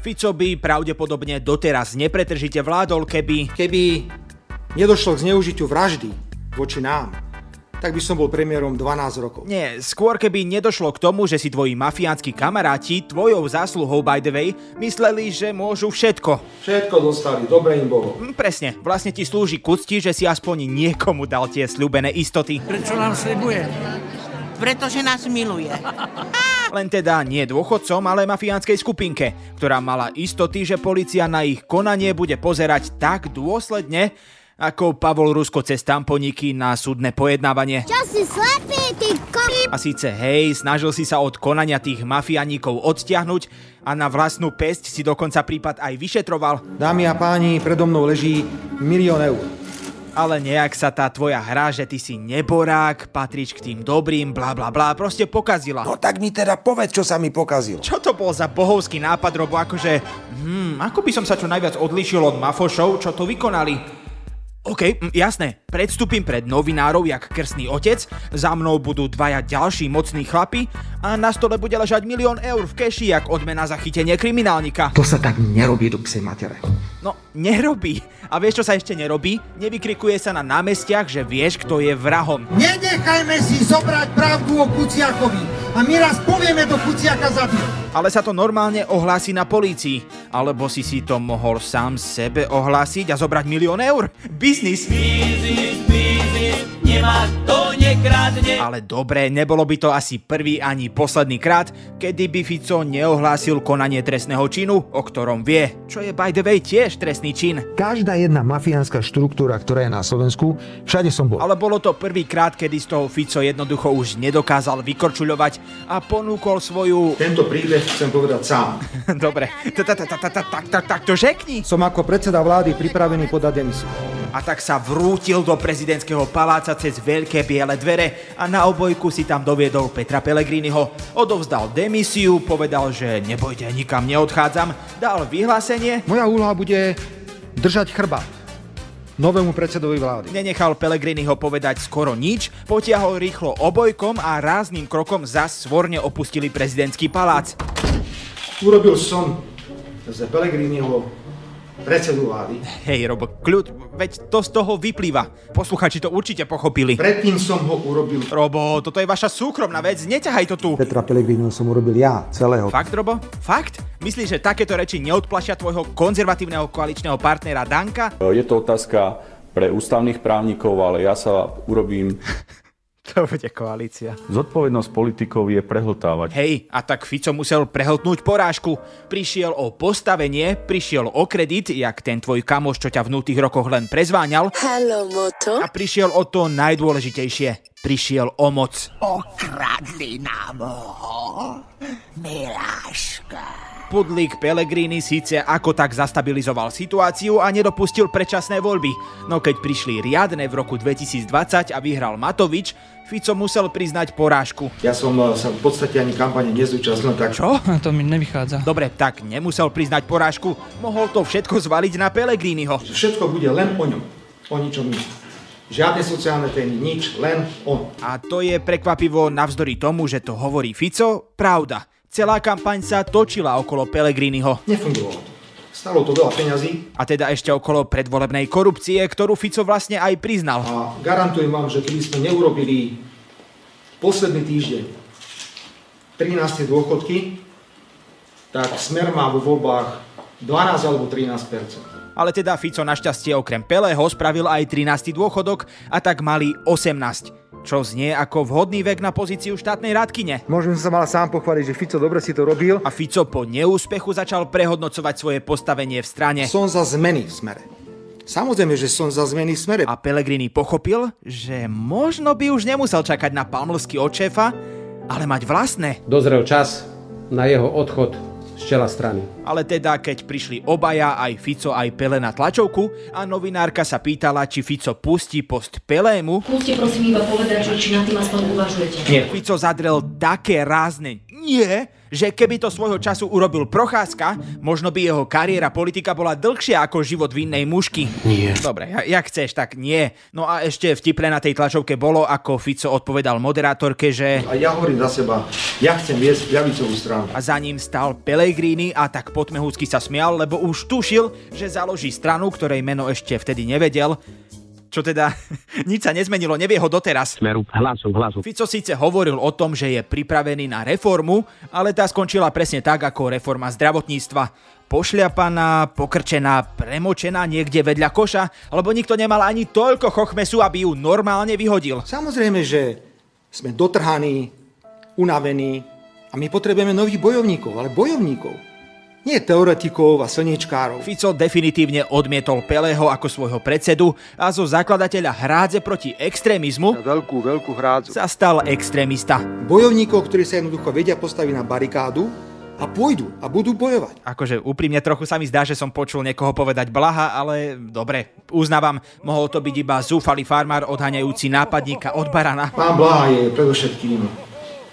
Fico by pravdepodobne doteraz nepretržite vládol, keby nedošlo k zneužitiu vraždy voči nám, tak by som bol premiérom 12 rokov. Nie, skôr keby nedošlo k tomu, že si tvoji mafiánsky kamaráti tvojou zásluhou by the way mysleli, že môžu všetko. Všetko dostali, dobre im bolo. Presne, vlastne ti slúži k úcti, že si aspoň niekomu dal tie sľúbené istoty. Prečo nám sľubuje? Pretože nás miluje. Len teda nie dôchodcom, ale mafiánskej skupinke, ktorá mala istoty, že polícia na ich konanie bude pozerať tak dôsledne, ako Pavol Rusko cez tamponiky na súdne pojednávanie. Čo si slepý, ty A síce hej, snažil si sa od konania tých mafianíkov odtiahnuť a na vlastnú pesť si dokonca prípad aj vyšetroval. Dámy a páni, predo mnou leží 1 000 000 eur. Ale nejak sa tá tvoja hra, že ty si neborák, patríš k tým dobrým, blá blá blá, proste pokazila. No tak mi teda povedz, čo sa mi pokazilo. Čo to bol za bohovský nápad, Robo, akože... ako by som sa čo najviac odlišil od mafošov, čo to vykonali? OK, jasné, predstúpim pred novinárov jak krstný otec, za mnou budú 2 ďalší mocní chlapi a na stole bude ležať 1 000 000 eur v keši jak odmena za chytenie kriminálnika. To sa tak nerobí do psej matere. No, nerobí. A vieš, čo sa ešte nerobí? Nevykrikuje sa na námestiach, že vieš, kto je vrahom. Nenechajme si zobrať pravdu o Kuciakovi a my raz povieme do Kuciaka zabil. Ale sa to normálne ohlási na polícii. Alebo si to mohol sám sebe ohlásiť a zobrať 1 000 000 eur. Biznis, nemá to nekradne. Ale dobre, nebolo by to asi prvý ani posledný krát, kedy by Fico neohlásil konanie trestného činu, o ktorom vie, čo je by the way tiež trestný čin. Každá jedna mafiánska štruktúra, ktorá je na Slovensku, všade som bol. Ale bolo to prvýkrát, kedy z toho Fico jednoducho už nedokázal vykorčuľovať a ponúkol svoju... Tento príbeh chcem povedať sám. Dobre, tak to řekni. Som ako predseda vlády pripravený podať demisiu. A tak sa vrútil do prezidentského paláca cez veľké biele dvere a na obojku si tam doviedol Petra Pellegriniho. Odovzdal demisiu, povedal, že nebojte, nikam neodchádzam, dal vyhlásenie. Moja úloha bude držať chrbát novému predsedovi vlády. Nenechal Pellegriniho povedať skoro nič, potiahol rýchlo obojkom a rázným krokom zas svorne opustili prezidentský palác. Urobil som z Pellegriniho predsedu vlády. Hej, Robo, kľud, veď to z toho vyplýva. Posluchači to určite pochopili. Predtým som ho urobil. Robo, toto je vaša súkromná vec, neťahaj to tu. Petra Pellegriniho som urobil ja, celého. Fakt, Robo? Fakt? Myslíš, že takéto reči neodplašia tvojho konzervatívneho koaličného partnera Danka? Je to otázka pre ústavných právnikov, ale ja sa urobím... To bude koalícia. Zodpovednosť politikov je prehltávať. Hej, a tak Fico musel prehltnúť porážku. Prišiel o postavenie, prišiel o kredit, jak ten tvoj kamoš, čo ťa v nutých rokoch len prezváňal. Haló, moto? A prišiel o to najdôležitejšie. Prišiel o moc. Okradli nám ho, miláška. Pudlík Pellegrini síce ako tak zastabilizoval situáciu a nedopustil predčasné voľby, no keď prišli riadne v roku 2020 a vyhral Matovič, Fico musel priznať porážku. Ja som sa v podstate ani kampane nezúčastnil, tak... Čo? To mi nevychádza. Dobre, tak nemusel priznať porážku, mohol to všetko zvaliť na Pellegriniho. Všetko bude len o ňom, o ničom nič. Žiadne sociálne témy, nič, len on. A to je prekvapivo navzdory tomu, že to hovorí Fico, pravda. Celá kampaň sa točila okolo Pellegriniho. Nefungovalo to. Stalo to veľa peňazí. A teda ešte okolo predvolebnej korupcie, ktorú Fico vlastne aj priznal. A garantujem vám, že keby sme neurobili posledný týždeň 13. dôchodky, tak Smer má vo voľbách 12 alebo 13%. Ale teda Fico našťastie okrem Pelého spravil aj 13. dôchodok a tak mali 18, čo znie ako vhodný vek na pozíciu štátnej rádkyne. Možno som sa mal sám pochváliť, že Fico dobre si to robil. A Fico po neúspechu začal prehodnocovať svoje postavenie v strane. Som za zmeny v Smere. Samozrejme, že som za zmeny v Smere. A Pellegrini pochopil, že možno by už nemusel čakať na pamlsky od šéfa, ale mať vlastné. Dozrel čas na jeho odchod z čela strany. Ale teda, keď prišli obaja, aj Fico, aj Pele na tlačovku a novinárka sa pýtala, či Fico pustí post Pelému. Skúste prosím iba povedať, či na tým aspoň uvažujete. Nie. Fico zadrel také rázne nie, že keby to svojho času urobil Procházka, možno by jeho kariéra politika bola dlhšia ako život vinnej mužky. Nie. Dobre, jak chceš, tak nie. No a ešte vtipné na tej tlačovke bolo, ako Fico odpovedal moderátorke, že... A ja hovorím za seba, ja chcem viesť ľavicovú stranu. A za ním stal Pellegrini a tak Potmehúcky sa smial, lebo už tušil, že založí stranu, ktorej meno ešte vtedy nevedel. Čo teda, nič sa nezmenilo, nevie ho doteraz. Hlasu. Fico síce hovoril o tom, že je pripravený na reformu, ale tá skončila presne tak, ako reforma zdravotníctva. Pošľapaná, pokrčená, premočená niekde vedľa koša, lebo nikto nemal ani toľko chochmesu, aby ju normálne vyhodil. Samozrejme, že sme dotrhaní, unavení a my potrebujeme nových bojovníkov, ale bojovníkov. Nie teoretikov a slniečkárov. Fico definitívne odmietol Peleho ako svojho predsedu a zo zakladateľa hrádze proti extrémizmu veľkú hrádzu sa stal extrémista. Bojovníkov, ktorí sa jednoducho vedia postaviť na barikádu a pôjdu a budú bojovať. Akože úprimne trochu sa mi zdá, že som počul niekoho povedať Blaha, ale dobre, uznávam, mohol to byť iba zúfalý farmár odhaňajúci nápadníka od barana. Pán Blaha je predovšetkým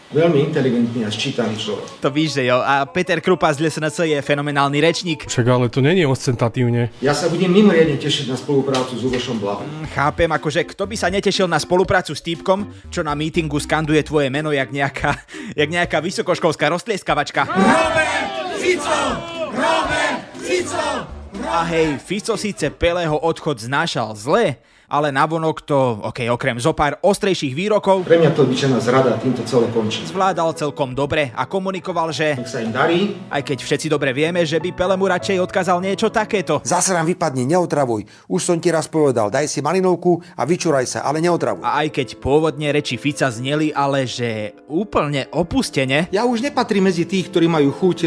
veľmi inteligentný a sčítaný človek. To víš, že jo. A Peter Krupa z LSNC je fenomenálny rečník. Však ale to nie je ostentatívne. Ja sa budem mimoriadne tešiť na spoluprácu s Hugošom Blahom. Chápem, akože kto by sa netešil na spoluprácu s týpkom, čo na mítingu skanduje tvoje meno jak nejaká vysokoškolská roztlieskavačka. Robert Fico! A hej, Fico síce Peleho odchod znášal zle, ale navonok to, okrem zopár ostrejších výrokov, pre mňa to obyčajná zrada, týmto celé končí, zvládal celkom dobre a komunikoval, že nech sa im darí, aj keď všetci dobre vieme, že by Pelemu radšej odkázal niečo takéto. Zase nám vypadne, neotravuj. Už som ti raz povedal, daj si malinovku a vyčuraj sa, ale neotravuj. A aj keď pôvodne reči Fica zneli, ale že úplne opustene. Ja už nepatrím medzi tých, ktorí majú chuť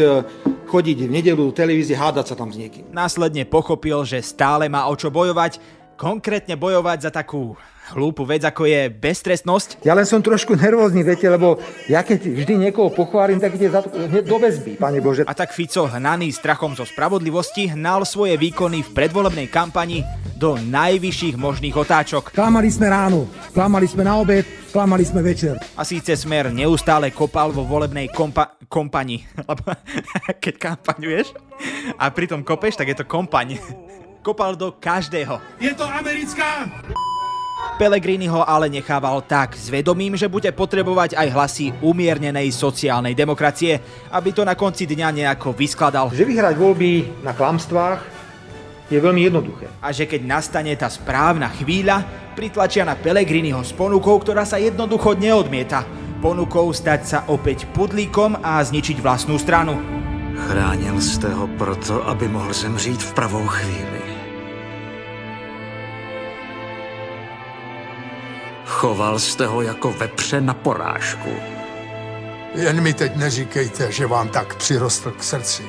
chodiť v nedeľu v televízii hádať sa tam s niekým. Následne pochopil, že stále má o čo bojovať. Konkrétne bojovať za takú hlúpu vec, ako je beztrestnosť. Ja len som trošku nervózny, viete, lebo ja keď vždy niekoho pochválim, tak ide hneď do väzby, Pane Bože. A tak Fico, hnaný strachom zo spravodlivosti, hnal svoje výkony v predvolebnej kampani do najvyšších možných otáčok. Klamali sme ráno, klamali sme na obed, klamali sme večer. A síce Smer neustále kopal vo volebnej kompani. Keď kampaňuješ a pritom kopeš, tak je to kompaň. Kopal do každého. Je to americká! Pellegrini ho ale nechával tak zvedomým, že bude potrebovať aj hlasy umiernenej sociálnej demokracie, aby to na konci dňa nejako vyskladal. Že vyhrať voľby na klamstvách je veľmi jednoduché. A že keď nastane tá správna chvíľa, pritlačia na Pellegriniho s ponukou, ktorá sa jednoducho neodmieta. Ponukou stať sa opäť pudlíkom a zničiť vlastnú stranu. Chránil ste ho proto, aby mohl zemřít v pravou chvíli. Choval jste ho jako vepře na porážku. Jen mi teď neříkejte, že vám tak přirostl k srdci.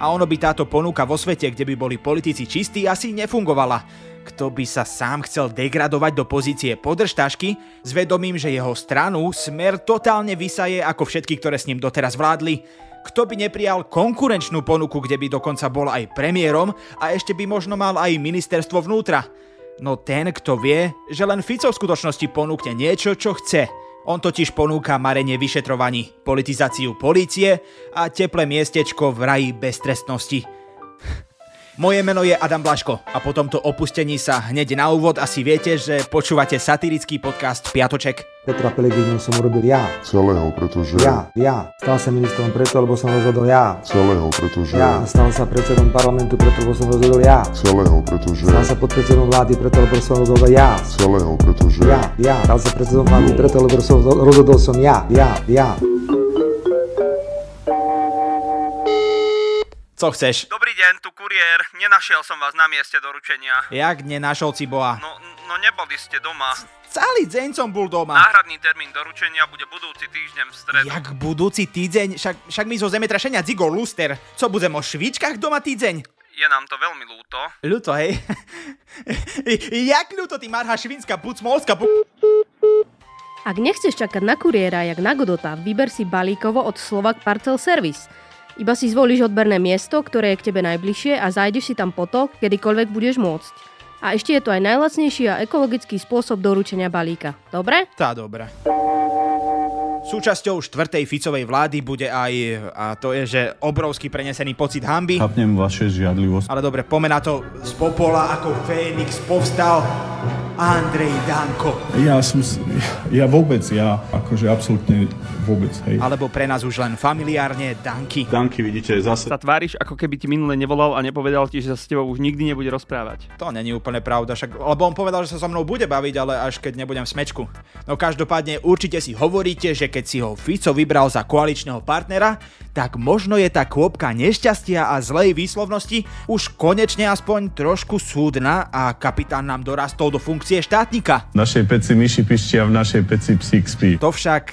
A ono by táto ponuka vo svete, kde by boli politici čistí, asi nefungovala. Kto by sa sám chcel degradovať do pozície podržtašky, s vedomím, že jeho stranu Smer totálne vysaje ako všetky, ktoré s ním doteraz vládli. Kto by neprijal konkurenčnú ponuku, kde by dokonca bol aj premiérom a ešte by možno mal aj ministerstvo vnútra? No ten, kto vie, že len Fico v skutočnosti ponúkne niečo, čo chce. On totiž ponúka marenie vyšetrovaní, politizáciu polície a teplé miestečko v raji beztrestnosti. Moje meno je Adam Blaško a po tomto opustení sa hneď na úvod asi viete, že počúvate satirický podcast Piatoček. Petra Pellegriniho som urobil ja. Celého, pretože... Ja. Stal sa ministrom preto, lebo som rozhodol ja. Celého, pretože... Ja. Stal sa predsedom parlamentu preto, lebo som rozhodol ja. Celého, pretože... Stal sa podpredsedom vlády preto, lebo som rozhodol ja. Celého, pretože... Ja. Stal sa predsedom vlády preto, lebo som rozhodol som ja. Co chceš? Dobrý deň, tu kuriér. Nenašiel som vás na mieste doručenia. Jak nenašol, Ciboa? No neboli ste doma. Celý deň som bol doma. Náhradný termín doručenia bude budúci týždeň v stredu. Jak budúci týždeň? Však mi zo zemetrašenia dzigol luster. Co budem o švičkách doma týždeň? Je nám to veľmi ľúto. Ľúto, hej? Jak ľúto, ty marha švinská, bucmolská, Ak nechceš čakať na kuriéra jak na Godota, vyber si balíkovo od Slovak Parcel Service. Iba si zvolíš odberné miesto, ktoré je k tebe najbližšie a zájdeš si tam po to, kedykoľvek budeš môcť. A ešte je to aj najlacnejší a ekologický spôsob doručenia balíka. Dobre? Tá dobrá. Súčasťou štvrtej Ficovej vlády bude aj, a to je, že obrovský prenesený pocit hanby. Chápnem vaše žiadlivosť. Ale dobre, pomená to, z popola ako Fénix povstal... Andrej Danko. Ja absolútne vôbec, hej. Alebo pre nás už len familiárne Danky. Danky, vidíte, zase. Sa tváriš, ako keby ti minule nevolal a nepovedal ti, že sa s tebou už nikdy nebude rozprávať. To není úplne pravda, však, lebo on povedal, že sa so mnou bude baviť, ale až keď nebudem v smečku. No každopádne určite si hovoríte, že keď si ho Fico vybral za koaličného partnera, tak možno je tá kôpka nešťastia a zlej výslovnosti už konečne aspoň trošku súdna a kapitán nám dorastol do funkcie štátnika. V našej peci myši pištia, v našej peci psík spí. To však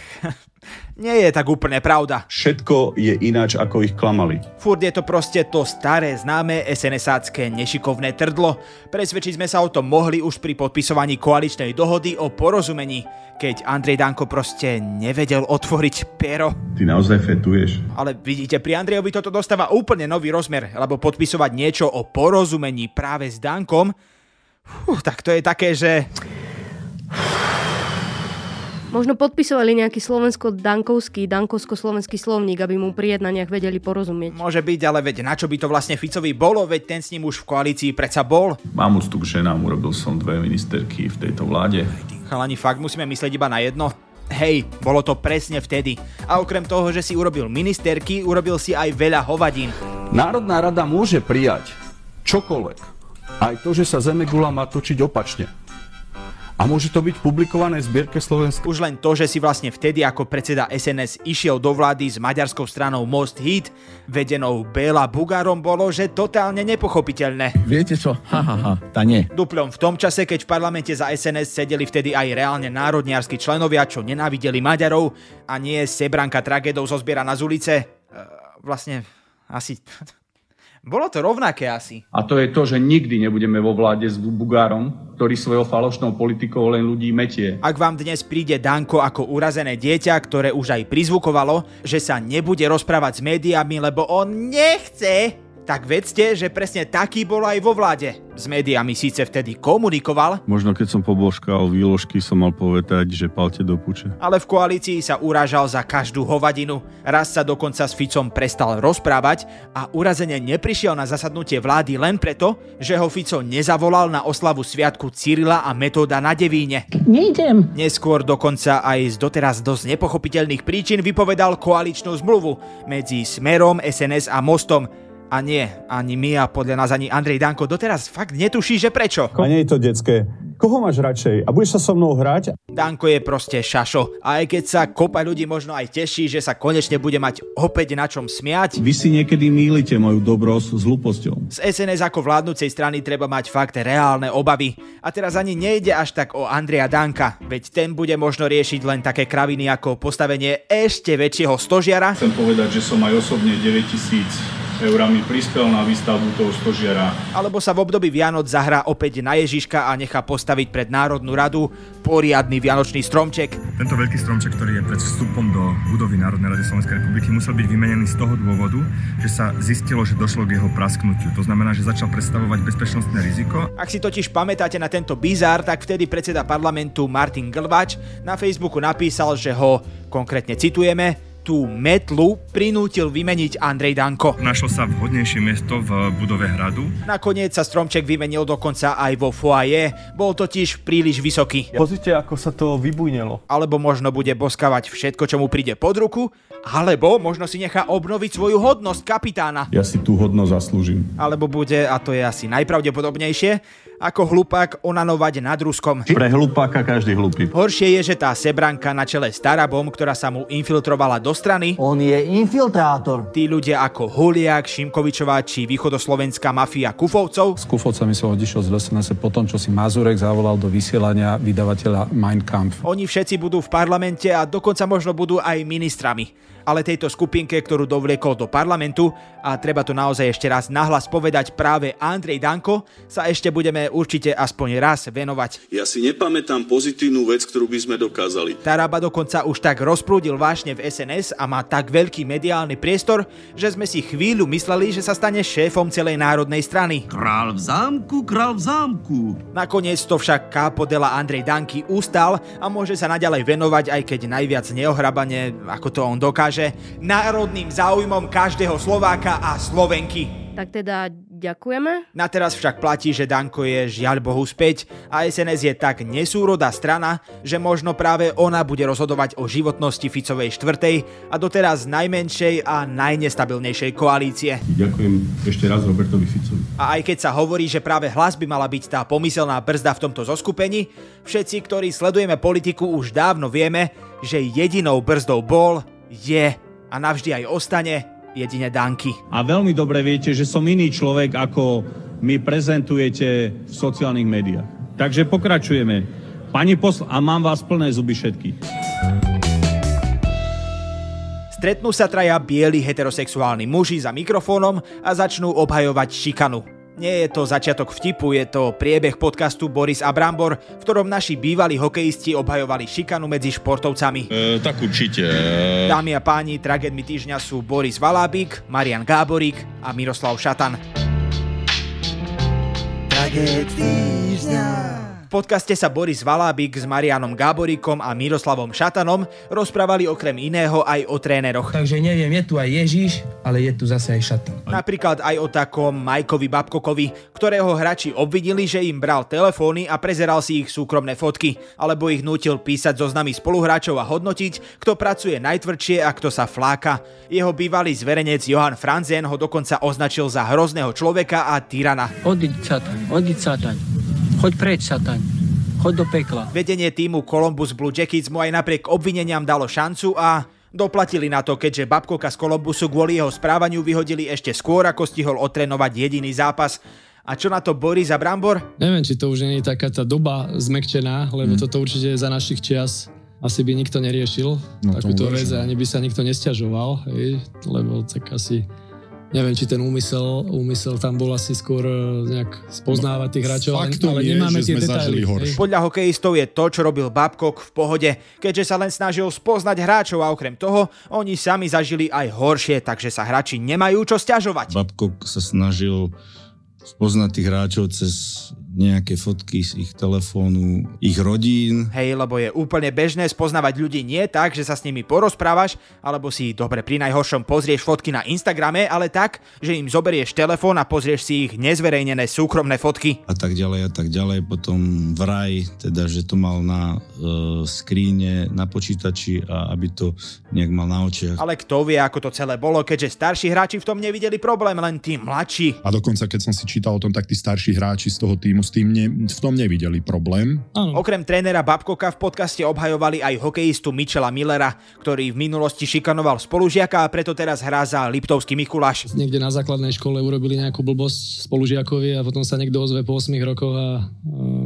nie je tak úplne pravda. Všetko je ináč, ako ich klamali. Furt je to proste to staré, známe SNS-ácké nešikovné trdlo. Presvedčiť sme sa o tom mohli už pri podpisovaní koaličnej dohody o porozumení, keď Andrej Danko proste nevedel otvoriť pero. Ty naozaj fetuješ. Ale vidíte, pri Andrejovi toto dostáva úplne nový rozmer, lebo podpisovať niečo o porozumení práve s Dankom, tak to je také, že... Možno podpisovali nejaký slovensko-dankovský, dankovsko-slovenský slovník, aby mu pri jednaniach vedeli porozumieť. Môže byť, ale veď na čo by to vlastne Ficovi bolo, veď ten s ním už v koalícii predsa bol. Mám úctu k ženám, urobil som 2 ministerky v tejto vláde. Chalani, fakt musíme myslieť iba na jedno. Hej, bolo to presne vtedy. A okrem toho, že si urobil ministerky, urobil si aj veľa hovadín. Národná rada môže prijať čokoľvek. Aj to, že sa zemegula má točiť opačne. A môže to byť publikované v zbierke Slovenska. Už len to, že si vlastne vtedy ako predseda SNS išiel do vlády s maďarskou stranou Most Hit, vedenou Béla Bugárom, bolo, že totálne nepochopiteľné. Viete čo? Tá nie. Duplom v tom čase, keď v parlamente za SNS sedeli vtedy aj reálne národniarskí členovia, čo nenávideli Maďarov a nie sebranka tragédov zo zbieraná z ulice. Vlastne asi... Bolo to rovnaké asi. A to je to, že nikdy nebudeme vo vláde s Bugárom, ktorý svojou falošnou politikou len ľudí metie. Ak vám dnes príde Danko ako urazené dieťa, ktoré už aj prizvukovalo, že sa nebude rozprávať s médiami, lebo on nechce, tak vedzte, že presne taký bol aj vo vláde. S médiami síce vtedy komunikoval. Možno keď som pobožkal výložky, som mal povedať, že palte do puče. Ale v koalícii sa urážal za každú hovadinu. Raz sa dokonca s Ficom prestal rozprávať a urazene neprišiel na zasadnutie vlády len preto, že ho Fico nezavolal na oslavu sviatku Cyrila a Metóda na Devíne. Nejdem. Neskôr dokonca aj z doteraz dosť nepochopiteľných príčin vypovedal koaličnú zmluvu medzi Smerom, SNS a Mostom. A nie, ani my a podľa nás ani Andrej Danko doteraz fakt netuší, že prečo. A nie je to detské. Koho máš radšej? A budeš sa so mnou hrať? Danko je proste šašo. A aj keď sa kopa ľudí možno aj teší, že sa konečne bude mať opäť na čom smiať. Vy si niekedy mýlite moju dobrosť s hlúposťou. Z SNS ako vládnucej strany treba mať fakt reálne obavy. A teraz ani nejde až tak o Andreja Danka. Veď ten bude možno riešiť len také kraviny ako postavenie ešte väčšieho stožiara. Chcem povedať, že som aj osobne 9 000 eurami prispel na výstavbu toho stožiara. Alebo sa v období Vianoc zahrá opäť na Ježiška a nechá postaviť pred Národnú radu poriadny vianočný stromček. Tento veľký stromček, ktorý je pred vstupom do budovy Národnej rady Slovenskej republiky, musel byť vymenený z toho dôvodu, že sa zistilo, že došlo k jeho prasknutiu. To znamená, že začal predstavovať bezpečnostné riziko. Ak si totiž pamätáte na tento bizár, tak vtedy predseda parlamentu Martin Gálvač na Facebooku napísal, že ho, konkrétne citujeme, tú metlu prinútil vymeniť Andrej Danko. Našlo sa vhodnejšie miesto v budove hradu. Nakoniec sa stromček vymenil dokonca aj vo foaje, bol totiž príliš vysoký. Pozrite, ako sa to vybujnelo. Alebo možno bude boskavať všetko, čo mu príde pod ruku, alebo možno si nechá obnoviť svoju hodnosť kapitána. Ja si tú hodnosť zaslúžim. Alebo bude, a to je asi najpravdepodobnejšie, ako hlupák onanovať nad Ruskom. Pre hlupáka každý hlupý. Horšie je, že tá sebranka na čele s Tarabom, ktorá sa mu infiltrovala do strany. On je infiltrátor. Tí ľudia ako Huliak, Šimkovičová či východoslovenská mafia Kufovcov. S Kufovcami som odišiel z SNS po tom, čo si Mazurek zavolal do vysielania vydavateľa Mein Kampf. Oni všetci budú v parlamente a dokonca možno budú aj ministrami. Ale tejto skupinke, ktorú dovliekol do parlamentu, a treba to naozaj ešte raz nahlas povedať práve Andrej Danko, sa ešte budeme určite aspoň raz venovať. Ja si nepamätám pozitívnu vec, ktorú by sme dokázali. Taraba dokonca už tak rozprúdil vášne v SNS a má tak veľký mediálny priestor, že sme si chvíľu mysleli, že sa stane šéfom celej národnej strany. Král v zámku, král v zámku. Nakoniec to však kápo dela Andrej Danky ustal a môže sa naďalej venovať, aj keď najviac neohrabane, ako to on dokáže, národným záujmom každého Slováka a Slovenky. Tak teda Ďakujeme. Na teraz však platí, že Danko je žiaľ Bohu späť a SNS je tak nesúrodá strana, že možno práve ona bude rozhodovať o životnosti Ficovej štvrtej a doteraz najmenšej a najnestabilnejšej koalície. Ďakujem ešte raz Robertovi Ficovi. A aj keď sa hovorí, že práve Hlas by mala byť tá pomyselná brzda v tomto zoskupení, všetci, ktorí sledujeme politiku, už dávno vieme, že jedinou brzdou bol, je a navždy aj ostane jedine Danky. A veľmi dobre viete, že som iný človek, ako mi prezentujete v sociálnych médiách. Takže pokračujeme. A mám vás plné zuby všetky. Stretnú sa traja bieli heterosexuálni muži za mikrofónom a začnú obhajovať šikanu. Nie je to začiatok vtipu, je to priebeh podcastu Boris a Brambor, v ktorom naši bývalí hokejisti obhajovali šikanu medzi športovcami. Tak určite. Dámy a páni, tragédmi týždňa sú Boris Valábik, Marián Gáborík a Miroslav Šatan. Tragéd týždňa. V podcaste sa Boris Valábik s Mariánom Gáboríkom a Miroslavom Šatanom rozprávali okrem iného aj o tréneroch. Takže neviem, je tu aj Ježiš, ale je tu zase aj Šatan. Napríklad aj o takom Majkovi Babcockovi, ktorého hráči obvinili, že im bral telefóny a prezeral si ich súkromné fotky, alebo ich nútil písať zoznamy spoluhráčov a hodnotiť, kto pracuje najtvrdšie a kto sa fláka. Jeho bývalý zverenec Johan Franzén ho dokonca označil za hrozného človeka a tyrana. Odiť Satan. Choď preč, Satan. Choď do pekla. Vedenie týmu Columbus Blue Jackets mu aj napriek obvineniam dalo šancu a doplatili na to, keďže Babcocka z Columbusu kvôli jeho správaniu vyhodili ešte skôr, ako stihol otrénovať jediný zápas. A čo na to Boris a Brambor? Neviem, či to už nie je taká tá doba zmekčená, lebo toto určite za našich čias asi by nikto neriešil. No, takúto vec ani by sa nikto nesťažoval, lebo tak asi... Neviem, či ten úmysel tam bol asi skôr nejak spoznávať tých hráčov, ale nemáme tie detaily. Podľa hokejistov je to, čo robil Babcock, v pohode, keďže sa len snažil spoznať hráčov a okrem toho, oni sami zažili aj horšie, takže sa hráči nemajú čo sťažovať. Babcock sa snažil spoznať tých hráčov cez nejaké fotky z ich telefónu, ich rodín. Hej, lebo je úplne bežné spoznávať ľudí nie tak, že sa s nimi porozprávaš, alebo si dobre pri najhoršom pozrieš fotky na Instagrame, ale tak, že im zoberieš telefón a pozrieš si ich nezverejnené súkromné fotky. A tak ďalej, potom vraj, teda, že to mal na skríne, na počítači a aby to nejak mal na očiach. Ale kto vie, ako to celé bolo, keďže starší hráči v tom nevideli problém, len tí mladší. A dokonca, keď som si čítal o tom, tak tí starší hráči z toho týmu v tom nevideli problém. Ano. Okrem trénera Babcocka v podcaste obhajovali aj hokejistu Michela Millera, ktorý v minulosti šikanoval spolužiaka a preto teraz hrá za Liptovský Mikuláš. Niekde na základnej škole urobili nejakú blbosť spolužiakovi a potom sa niekto ozve po 8 rokoch a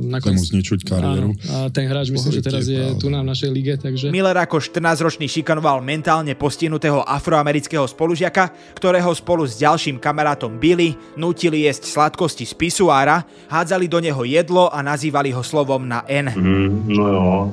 nakoniec zničiť kariéru. A ten hráč myslím, že teraz je tu na našej lige, takže Miller ako 14-ročný šikanoval mentálne postihnutého afroamerického spolužiaka, ktorého spolu s ďalším kamarátom bili, nútili jesť sladkosti z pisuára, hádzali do neho jedlo a nazývali ho slovom na N.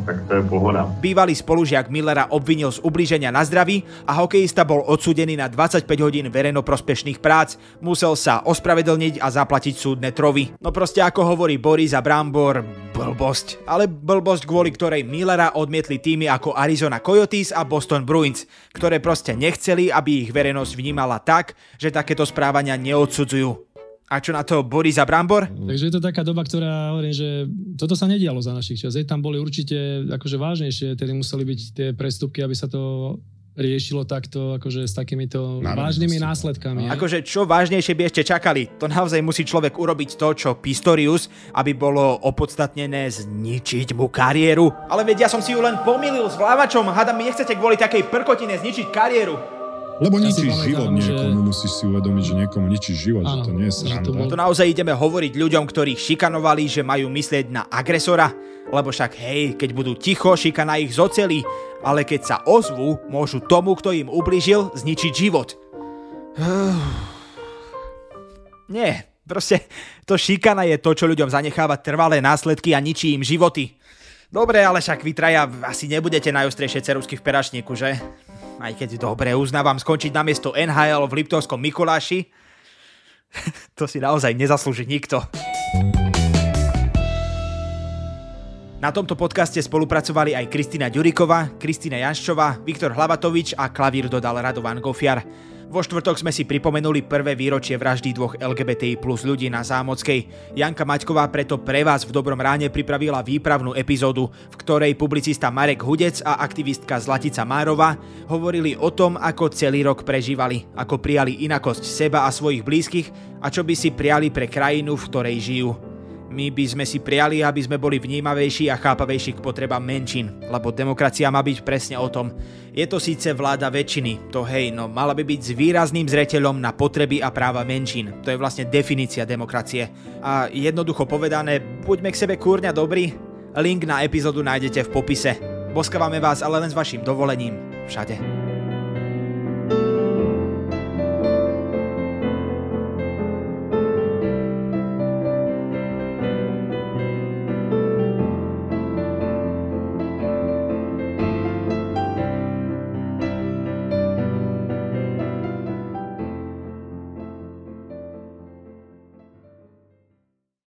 Tak to je pohoda. Bývalý spolužiak Millera obvinil z ublíženia na zdraví a hokejista bol odsúdený na 25 hodín verejnoprospešných prác. Musel sa ospravedlniť a zaplatiť súdne trovy. No proste ako hovorí Boris a Brambor, blbosť. Ale blbosť, kvôli ktorej Millera odmietli týmy ako Arizona Coyotes a Boston Bruins, ktoré proste nechceli, aby ich verejnosť vnímala tak, že takéto správania neodsudzujú. A čo na to Boris a Brambor? Takže je to taká doba, ktorá hovorím, že toto sa nedialo za našich čas. Tam boli určite akože vážnejšie, tedy museli byť tie prestupky, aby sa to riešilo takto, akože s takýmito vážnymi následkami. Akože čo vážnejšie by ešte čakali? To naozaj musí človek urobiť to, čo Pistorius, aby bolo opodstatnené zničiť mu kariéru. Ale veď ja som si ju len pomýlil s Vlávačom, hádam mi nechcete kvôli takej prkotine zničiť kariéru. Lebo ničíš život niekomu, musíš si uvedomiť, že niekomu ničíš život, že to nie je sranda. To naozaj ideme hovoriť ľuďom, ktorí šikanovali, že majú myslieť na agresora, lebo však hej, keď budú ticho, šikana ich zocelí, ale keď sa ozvú, môžu tomu, kto im ublížil, zničiť život. Nie, proste to šikana je to, čo ľuďom zanecháva trvalé následky a ničí im životy. Dobre, ale však vy traja asi nebudete najostrejšie ceruzky v peračníku, že? Aj keď dobre, uznávam, skončiť namiesto NHL v Liptovskom Mikuláši, to si naozaj nezaslúži nikto. Na tomto podcaste spolupracovali aj Kristýna Ďuríková, Kristýna Janščová, Viktor Hlavatovič a klavír dodal Radovan Gofiar. Vo štvrtok sme si pripomenuli prvé výročie vraždy dvoch LGBTI plus ľudí na Zámockej. Janka Maťková preto pre vás v Dobrom ráne pripravila výpravnú epizódu, v ktorej publicista Marek Hudec a aktivistka Zlatica Márová hovorili o tom, ako celý rok prežívali, ako prijali inakosť seba a svojich blízkych a čo by si priali pre krajinu, v ktorej žijú. My by sme si priali, aby sme boli vnímavejší a chápavejší k potrebám menšín, lebo demokracia má byť presne o tom. Je to síce vláda väčšiny, to hej, no mala by byť s výrazným zreteľom na potreby a práva menšín. To je vlastne definícia demokracie. A jednoducho povedané, buďme k sebe kurňa dobrí. Link na epizódu nájdete v popise. Boskávame vás ale len s vašim dovolením. Všade.